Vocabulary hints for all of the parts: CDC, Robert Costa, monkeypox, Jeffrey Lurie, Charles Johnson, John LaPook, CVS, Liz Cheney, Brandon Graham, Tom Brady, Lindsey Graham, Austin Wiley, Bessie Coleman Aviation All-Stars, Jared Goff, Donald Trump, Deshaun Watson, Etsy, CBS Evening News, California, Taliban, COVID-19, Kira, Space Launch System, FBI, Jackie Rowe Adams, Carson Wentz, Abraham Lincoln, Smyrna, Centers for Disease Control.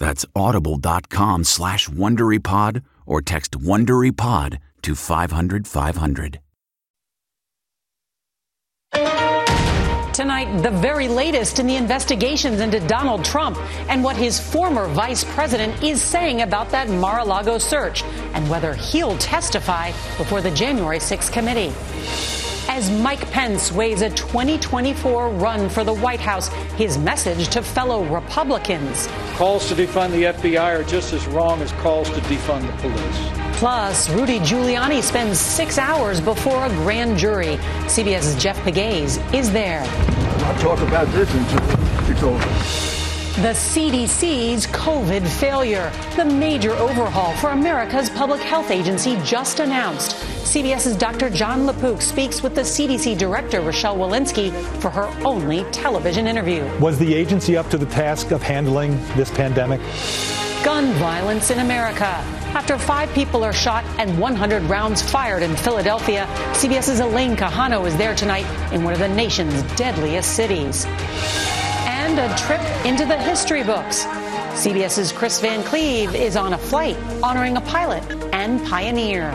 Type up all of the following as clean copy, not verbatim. That's audible.com/WonderyPod or text WonderyPod to 500-500. Tonight, the very latest in the investigations into Donald Trump and what his former vice president is saying about that Mar-a-Lago search and whether he'll testify before the January 6 committee. As Mike Pence weighs a 2024 run for the White House, his message to fellow Republicans. Calls to defund the FBI are just as wrong as calls to defund the police. Plus, Rudy Giuliani spends 6 hours before a grand jury. CBS's Jeff Pegues is there. I'll talk about this until it's over. The CDC's COVID failure, the major overhaul for America's public health agency just announced. CBS's Dr. John LaPook speaks with the CDC director, Rochelle Walensky, for her only television interview. Was the agency up to the task of handling this pandemic? Gun violence in America. After 5 people are shot and 100 rounds fired in Philadelphia, CBS's Elaine Quijano is there tonight in one of the nation's deadliest cities. And a trip into the history books. CBS's Chris Van Cleve is on a flight honoring a pilot and pioneer.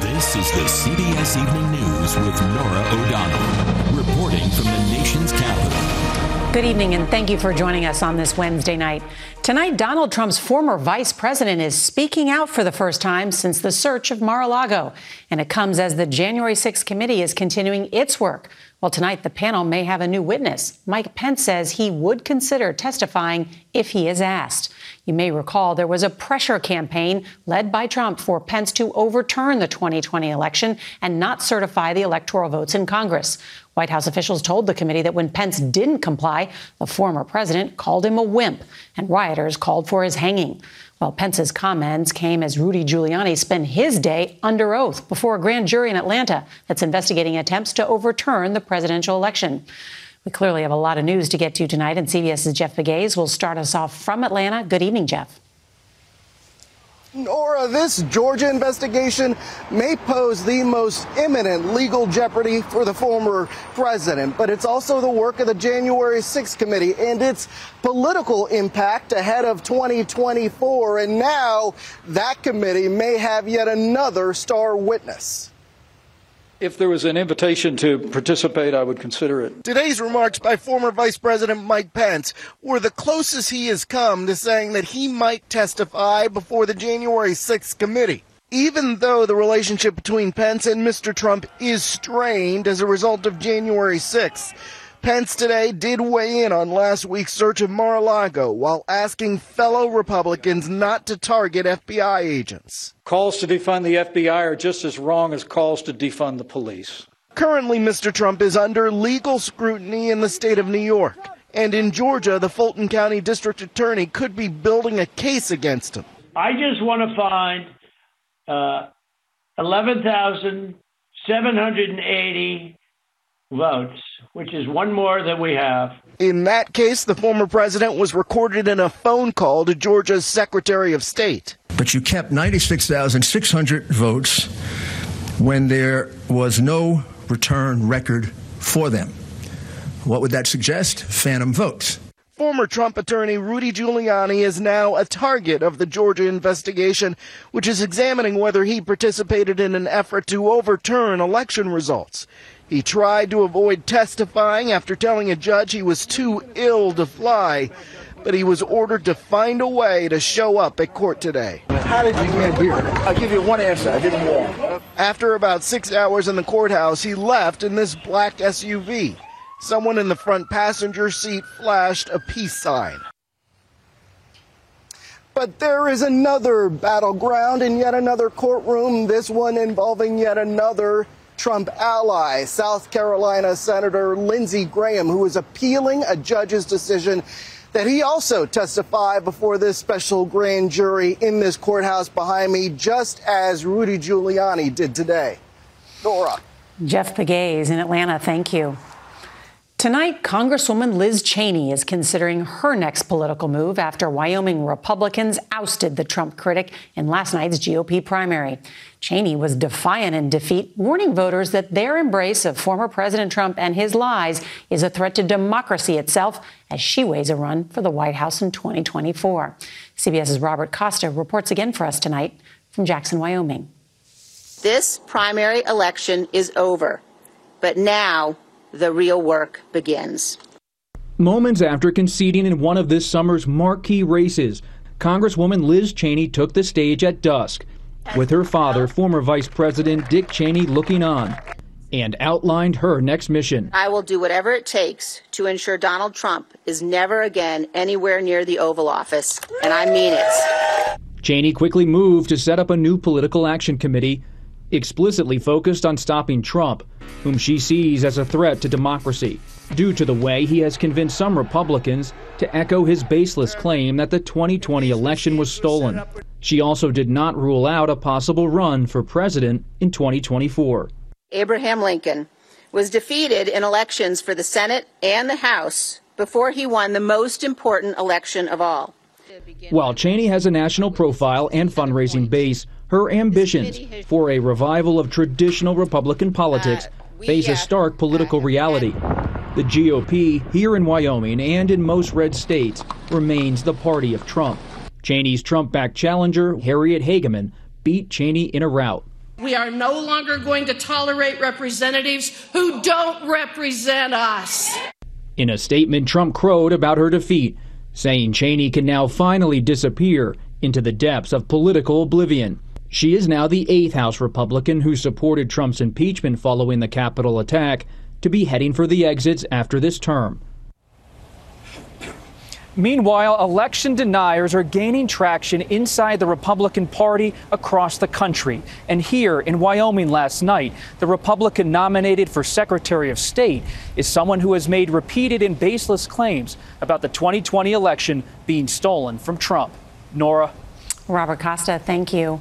This is the CBS Evening News with Norah O'Donnell, reporting from the nation's capital. Good evening, and thank you for joining us on this Wednesday night. Tonight, Donald Trump's former vice president is speaking out for the first time since the search of Mar-a-Lago, and it comes as the January 6th committee is continuing its work. Well, tonight, the panel may have a new witness. Mike Pence says he would consider testifying if he is asked. You may recall there was a pressure campaign led by Trump for Pence to overturn the 2020 election and not certify the electoral votes in Congress. White House officials told the committee that when Pence didn't comply, the former president called him a wimp, and rioters called for his hanging. Well, Pence's comments came as Rudy Giuliani spent his day under oath before a grand jury in Atlanta that's investigating attempts to overturn the presidential election. We clearly have a lot of news to get to tonight, and CBS's Jeff Pegues will start us off from Atlanta. Good evening, Jeff. Nora, this Georgia investigation may pose the most imminent legal jeopardy for the former president, but it's also the work of the January 6th committee and its political impact ahead of 2024. And now that committee may have yet another star witness. If there was an invitation to participate, I would consider it. Today's remarks by former Vice President Mike Pence were the closest he has come to saying that he might testify before the January 6th committee. Even though the relationship between Pence and Mr. Trump is strained as a result of January 6th, Pence today did weigh in on last week's search of Mar-a-Lago while asking fellow Republicans not to target FBI agents. Calls to defund the FBI are just as wrong as calls to defund the police. Currently, Mr. Trump is under legal scrutiny in the state of New York, And in Georgia, the Fulton County District Attorney could be building a case against him. I just want to find 11,780 votes, which is one more than we have. In that case, the former president was recorded in a phone call to Georgia's Secretary of State. But you kept 96,600 votes when there was no return record for them. What would that suggest? Phantom votes. Former Trump attorney Rudy Giuliani is now a target of the Georgia investigation, which is examining whether he participated in an effort to overturn election results. He tried to avoid testifying after telling a judge he was too ill to fly, but he was ordered to find a way to show up at court today. How did you get here? I'll give you one answer. I didn't want. After about 6 hours in the courthouse, he left in this black SUV. Someone in the front passenger seat flashed a peace sign. But there is another battleground in yet another courtroom, this one involving yet another Trump ally, South Carolina Senator Lindsey Graham, who is appealing a judge's decision that he also testified before this special grand jury in this courthouse behind me, just as Rudy Giuliani did today. Norah. Jeff Pegues in Atlanta, thank you. Tonight, Congresswoman Liz Cheney is considering her next political move after Wyoming Republicans ousted the Trump critic in last night's GOP primary. Cheney was defiant in defeat, warning voters that their embrace of former President Trump and his lies is a threat to democracy itself as she weighs a run for the White House in 2024. CBS's Robert Costa reports again for us tonight from Jackson, Wyoming. This primary election is over, but now the real work begins. Moments after conceding in one of this summer's marquee races, Congresswoman Liz Cheney took the stage at dusk, with her father, former Vice President Dick Cheney, looking on, and outlined her next mission. I will do whatever it takes to ensure Donald Trump is never again anywhere near the Oval Office, and I mean it. Cheney quickly moved to set up a new political action committee explicitly focused on stopping Trump, whom she sees as a threat to democracy, due to the way he has convinced some Republicans to echo his baseless claim that the 2020 election was stolen. She also did not rule out a possible run for president in 2024. Abraham Lincoln was defeated in elections for the Senate and the House before he won the most important election of all. While Cheney has a national profile and fundraising base, her ambitions for a revival of traditional Republican politics face a stark political reality. The GOP here in Wyoming and in most red states remains the party of Trump. Cheney's Trump-backed challenger, Harriet Hageman, beat Cheney in a rout. We are no longer going to tolerate representatives who don't represent us. In a statement, Trump crowed about her defeat, saying Cheney can now finally disappear into the depths of political oblivion. She is now the 8th House Republican who supported Trump's impeachment following the Capitol attack to be heading for the exits after this term. Meanwhile, election deniers are gaining traction inside the Republican Party across the country. And here in Wyoming last night, the Republican nominated for Secretary of State is someone who has made repeated and baseless claims about the 2020 election being stolen from Trump. Nora. Robert Costa, thank you.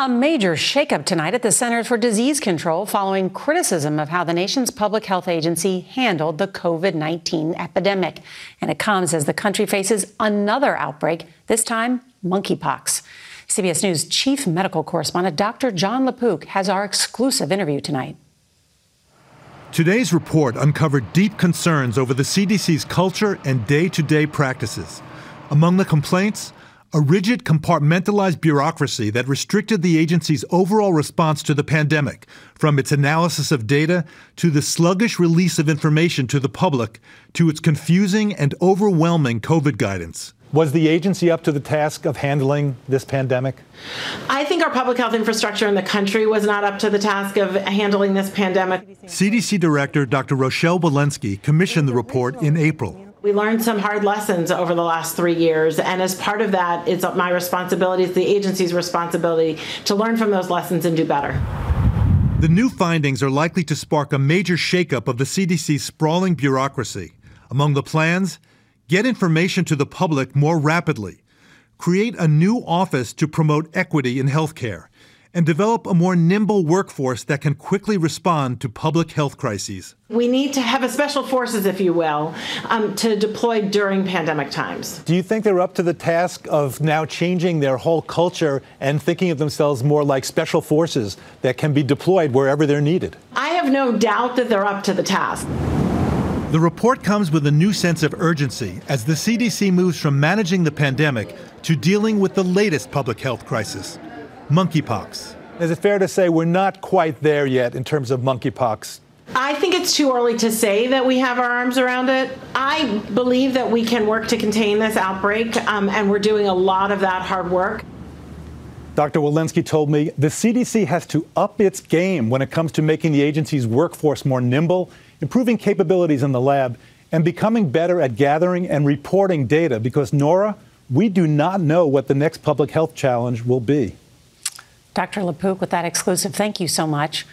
A major shakeup tonight at the Centers for Disease Control following criticism of how the nation's public health agency handled the COVID-19 epidemic. And it comes as the country faces another outbreak, this time monkeypox. CBS News chief medical correspondent Dr. John LaPook has our exclusive interview tonight. Today's report uncovered deep concerns over the CDC's culture and day-to-day practices. Among the complaints, a rigid, compartmentalized bureaucracy that restricted the agency's overall response to the pandemic, from its analysis of data to the sluggish release of information to the public to its confusing and overwhelming COVID guidance. Was the agency up to the task of handling this pandemic? I think our public health infrastructure in the country was not up to the task of handling this pandemic. CDC Director Dr. Rochelle Walensky commissioned the report in April. We learned some hard lessons over the last 3 years, and as part of that, it's my responsibility, it's the agency's responsibility, to learn from those lessons and do better. The new findings are likely to spark a major shakeup of the CDC's sprawling bureaucracy, Among the plans, get information to the public more rapidly, create a new office to promote equity in healthcare, and develop a more nimble workforce that can quickly respond to public health crises. We need to have a special forces, if you will, to deploy during pandemic times. Do you think they're up to the task of now changing their whole culture and thinking of themselves more like special forces that can be deployed wherever they're needed? I have no doubt that they're up to the task. The report comes with a new sense of urgency as the CDC moves from managing the pandemic to dealing with the latest public health crisis, monkeypox. Is it fair to say we're not quite there yet in terms of monkeypox? I think it's too early to say that we have our arms around it. I believe that we can work to contain this outbreak, and we're doing a lot of that hard work. Dr. Walensky told me the CDC has to up its game when it comes to making the agency's workforce more nimble, improving capabilities in the lab, and becoming better at gathering and reporting data because, Norah, we do not know what the next public health challenge will be. Dr. LaPook with that exclusive. Thank you so much.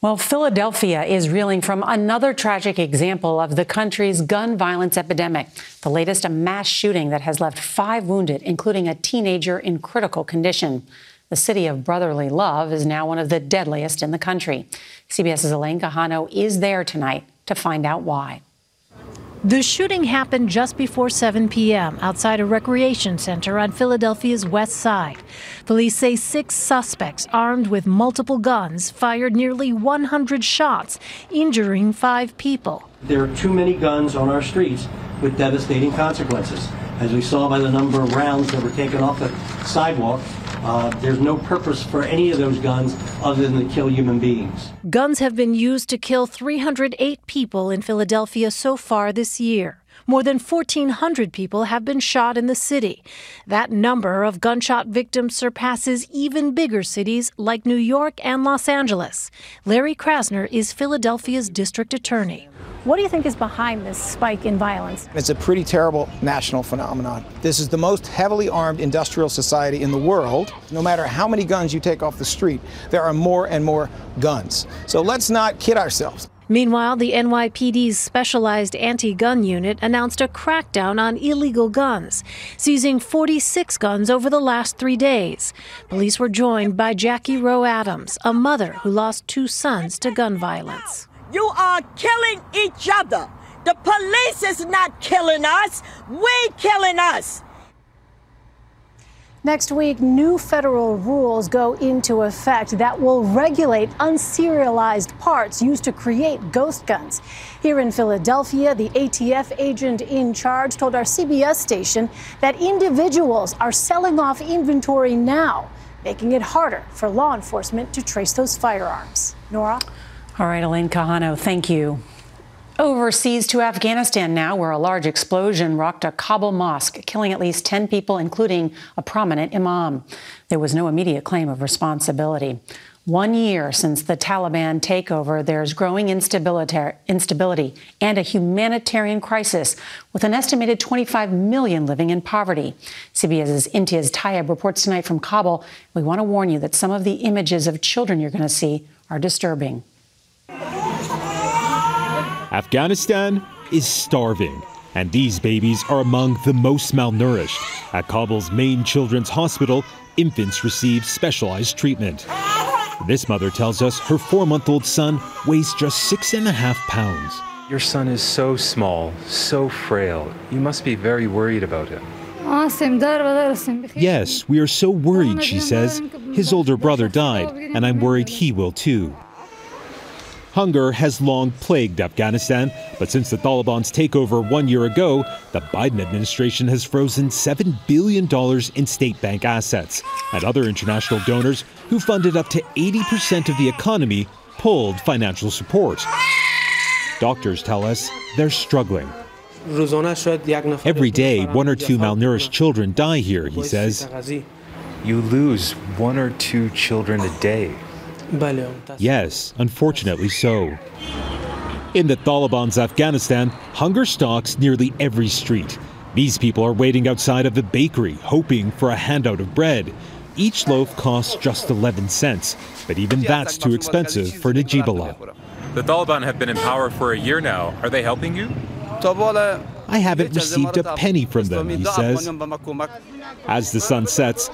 Well, Philadelphia is reeling from another tragic example of the country's gun violence epidemic. The latest, a mass shooting that has left 5 wounded, including a teenager in critical condition. The city of brotherly love is now one of the deadliest in the country. CBS's Elaine Quijano is there tonight to find out why. The shooting happened just before 7 p.m. outside a recreation center on Philadelphia's west side. Police say 6 suspects armed with multiple guns fired nearly 100 shots, injuring 5 people. There are too many guns on our streets with devastating consequences. As we saw by the number of rounds that were taken off the sidewalk, there's no purpose for any of those guns other than to kill human beings. Guns have been used to kill 308 people in Philadelphia so far this year. More than 1,400 people have been shot in the city. That number of gunshot victims surpasses even bigger cities like New York and Los Angeles. Larry Krasner is Philadelphia's district attorney. What do you think is behind this spike in violence? It's a pretty terrible national phenomenon. This is the most heavily armed industrial society in the world. No matter how many guns you take off the street, there are more and more guns. So let's not kid ourselves. Meanwhile, the NYPD's specialized anti-gun unit announced a crackdown on illegal guns, seizing 46 guns over the last 3 days. Police were joined by Jackie Rowe Adams, a mother who lost 2 sons to gun violence. You are killing each other. The police is not killing us. We killing us. Next week, new federal rules go into effect that will regulate unserialized parts used to create ghost guns. Here in Philadelphia, the ATF agent in charge told our CBS station that individuals are selling off inventory now, making it harder for law enforcement to trace those firearms. Norah? All right, Elaine Quijano, thank you. Overseas to Afghanistan now, where a large explosion rocked a Kabul mosque, killing at least 10 people, including a prominent imam. There was no immediate claim of responsibility. 1 year since the Taliban takeover, there's growing instability and a humanitarian crisis, with an estimated 25 million living in poverty. CBS's Intiaz Tayeb reports tonight from Kabul. We want to warn you that some of the images of children you're going to see are disturbing. Afghanistan is starving, and these babies are among the most malnourished. At Kabul's main children's hospital, infants receive specialized treatment. This mother tells us her 4-month-old son weighs just 6.5 pounds. Your son is so small, so frail. You must be very worried about him. Yes, we are so worried, she says. His older brother died, and I'm worried he will too. Hunger has long plagued Afghanistan, but since the Taliban's takeover 1 year ago, the Biden administration has frozen $7 billion in state bank assets, and other international donors who funded up to 80% of the economy pulled financial support. Doctors tell us they're struggling. Every day, 1 or 2 malnourished children die here, he says. You lose 1 or 2 children a day. Yes, unfortunately so. In the Taliban's Afghanistan, hunger stalks nearly every street. These people are waiting outside of the bakery, hoping for a handout of bread. Each loaf costs just 11 cents, but even that's too expensive for Najibullah. The Taliban have been in power for a year now. Are they helping you? I haven't received a penny from them, he says. As the sun sets,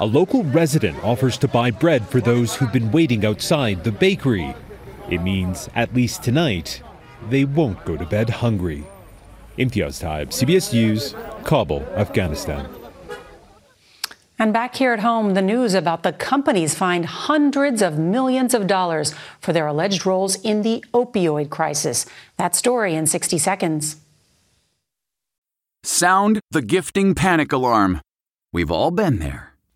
a local resident offers to buy bread for those who've been waiting outside the bakery. It means, at least tonight, they won't go to bed hungry. Imtiaz Taib, CBS News, Kabul, Afghanistan. And back here at home, the news about the companies fined hundreds of millions of dollars for their alleged roles in the opioid crisis. That story in 60 seconds. Sound the gifting panic alarm. We've all been there.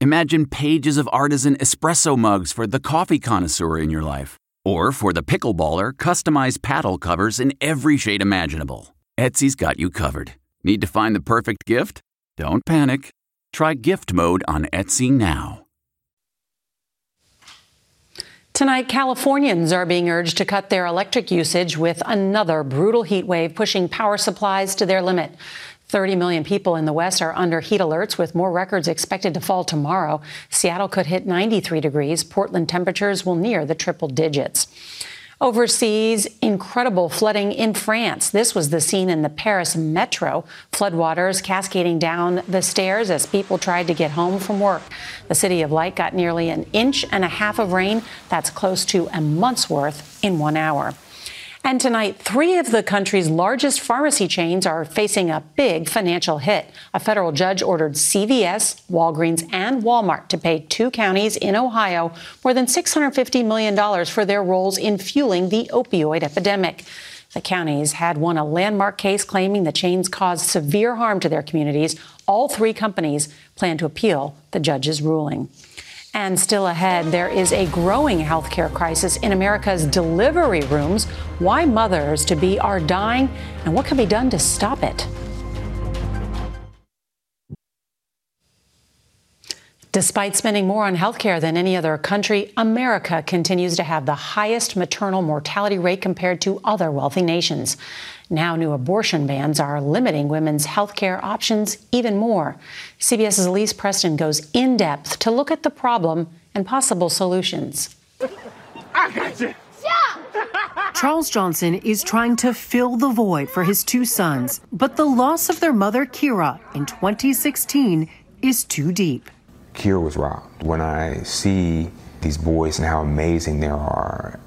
Imagine pages of artisan espresso mugs for the coffee connoisseur in your life, or for the pickleballer, customized paddle covers in every shade imaginable. Etsy's got you covered. Need to find the perfect gift? Don't panic. Try gift mode on Etsy now. Tonight, Californians are being urged to cut their electric usage with another brutal heat wave pushing power supplies to their limit. 30 million people in the West are under heat alerts, with more records expected to fall tomorrow. Seattle could hit 93 degrees. Portland temperatures will near the triple digits. Overseas, incredible flooding in France. This was the scene in the Paris metro. Floodwaters cascading down the stairs as people tried to get home from work. The City of Light got nearly 1.5 inches of rain. That's close to a month's worth in 1 hour. And tonight, three of the country's largest pharmacy chains are facing a big financial hit. A federal judge ordered CVS, Walgreens, and Walmart to pay two counties in Ohio more than $650 million for their roles in fueling the opioid epidemic. The counties had won a landmark case claiming the chains caused severe harm to their communities. All three companies plan to appeal the judge's ruling. And still ahead, there is a growing healthcare crisis in America's delivery rooms, why mothers-to-be are dying, and what can be done to stop it. Despite spending more on healthcare than any other country, America continues to have the highest maternal mortality rate compared to other wealthy nations. Now new abortion bans are limiting women's healthcare options even more. CBS's Elise Preston goes in depth to look at the problem and possible solutions. I got you. Charles Johnson is trying to fill the void for his two sons, but the loss of their mother, Kira, in 2016 is too deep. Kira was robbed. When I see these boys and how amazing they are,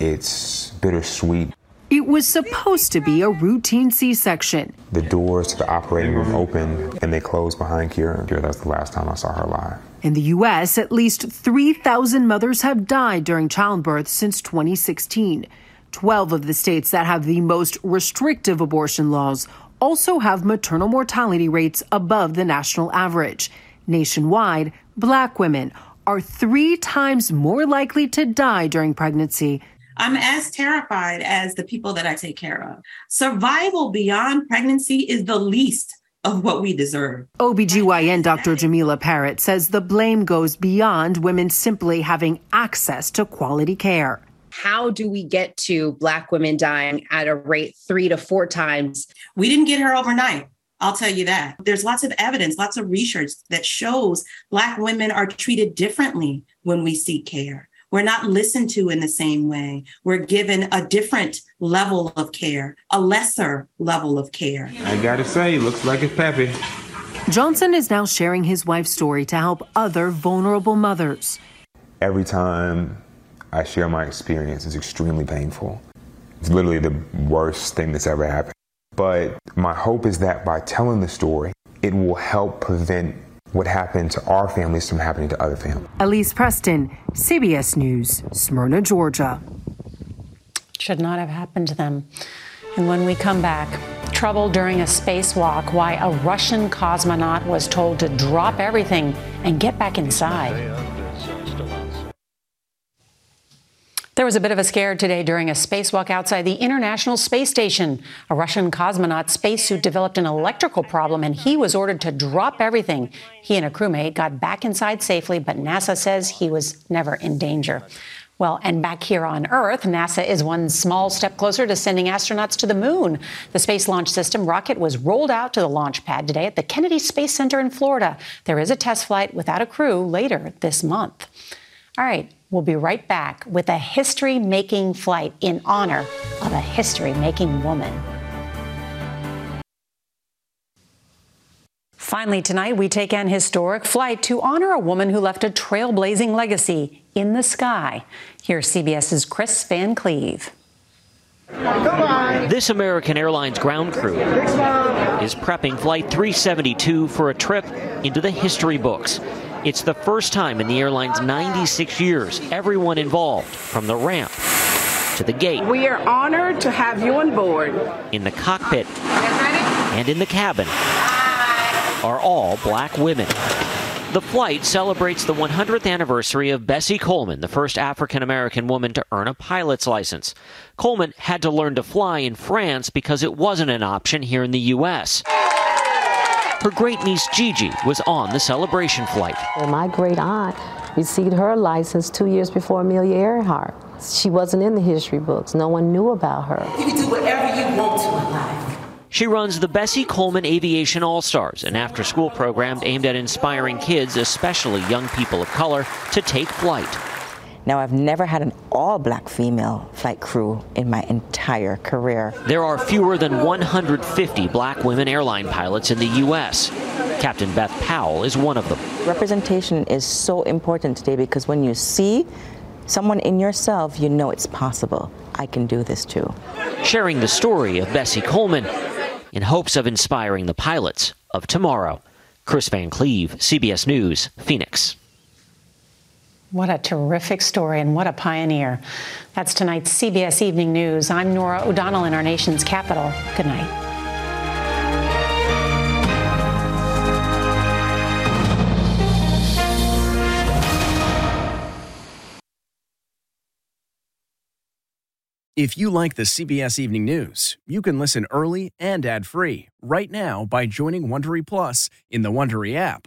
it's bittersweet. It was supposed to be a routine C-section. The doors to the operating room opened and they closed behind Kira. Kira, that's the last time I saw her alive. In the U.S., at least 3,000 mothers have died during childbirth since 2016. 12 of the states that have the most restrictive abortion laws also have maternal mortality rates above the national average. Nationwide, Black women are 3 times more likely to die during pregnancy. I'm as terrified as the people that I take care of. Survival beyond pregnancy is the least of what we deserve. OBGYN Dr. Jamila Parrott says the blame goes beyond women simply having access to quality care. How do we get to Black women dying at a rate 3 to 4 times? We didn't get here overnight. I'll tell you that. There's lots of evidence, lots of research that shows Black women are treated differently when we seek care. We're not listened to in the same way. We're given a different level of care, a lesser level of care. I gotta say, looks like it's Pappy. Johnson is now sharing his wife's story to help other vulnerable mothers. Every time I share my experience, it's extremely painful. It's literally the worst thing that's ever happened. But my hope is that by telling the story, it will help prevent what happened to our families from happening to other families. Elise Preston, CBS News, Smyrna, Georgia. Should not have happened to them. And when we come back, trouble during a spacewalk, why a Russian cosmonaut was told to drop everything and get back inside. There was a bit of a scare today during a spacewalk outside the International Space Station. A Russian cosmonaut's spacesuit developed an electrical problem, and he was ordered to drop everything. He and a crewmate got back inside safely, but NASA says he was never in danger. Well, and back here on Earth, NASA is one small step closer to sending astronauts to the moon. The Space Launch System rocket was rolled out to the launch pad today at the Kennedy Space Center in Florida. There is a test flight without a crew later this month. All right, we'll be right back with a history-making flight in honor of a history-making woman. Finally, tonight, we take an historic flight to honor a woman who left a trailblazing legacy in the sky. Here's CBS's Chris Van Cleve. This American Airlines ground crew is prepping Flight 372 for a trip into the history books. It's the first time in the airline's 96 years everyone involved, from the ramp to the gate. We are honored to have you on board. In the cockpit and in the cabin are all black women. The flight celebrates the 100th anniversary of Bessie Coleman, the first African-American woman to earn a pilot's license. Coleman had to learn to fly in France because it wasn't an option here in the U.S. Her great-niece Gigi was on the celebration flight. Well, my great-aunt received her license 2 years before Amelia Earhart. She wasn't in the history books. No one knew about her. You can do whatever you want to in life. She runs the Bessie Coleman Aviation All-Stars, an after-school program aimed at inspiring kids, especially young people of color, to take flight. Now, I've never had an all-black female flight crew in my entire career. There are fewer than 150 black women airline pilots in the U.S. Captain Beth Powell is one of them. Representation is so important today, because when you see someone in yourself, you know it's possible. I can do this too. Sharing the story of Bessie Coleman in hopes of inspiring the pilots of tomorrow. Chris Van Cleve, CBS News, Phoenix. What a terrific story, and what a pioneer. That's tonight's CBS Evening News. I'm Norah O'Donnell in our nation's capital. Good night. If you like the CBS Evening News, you can listen early and ad-free right now by joining Wondery Plus in the Wondery app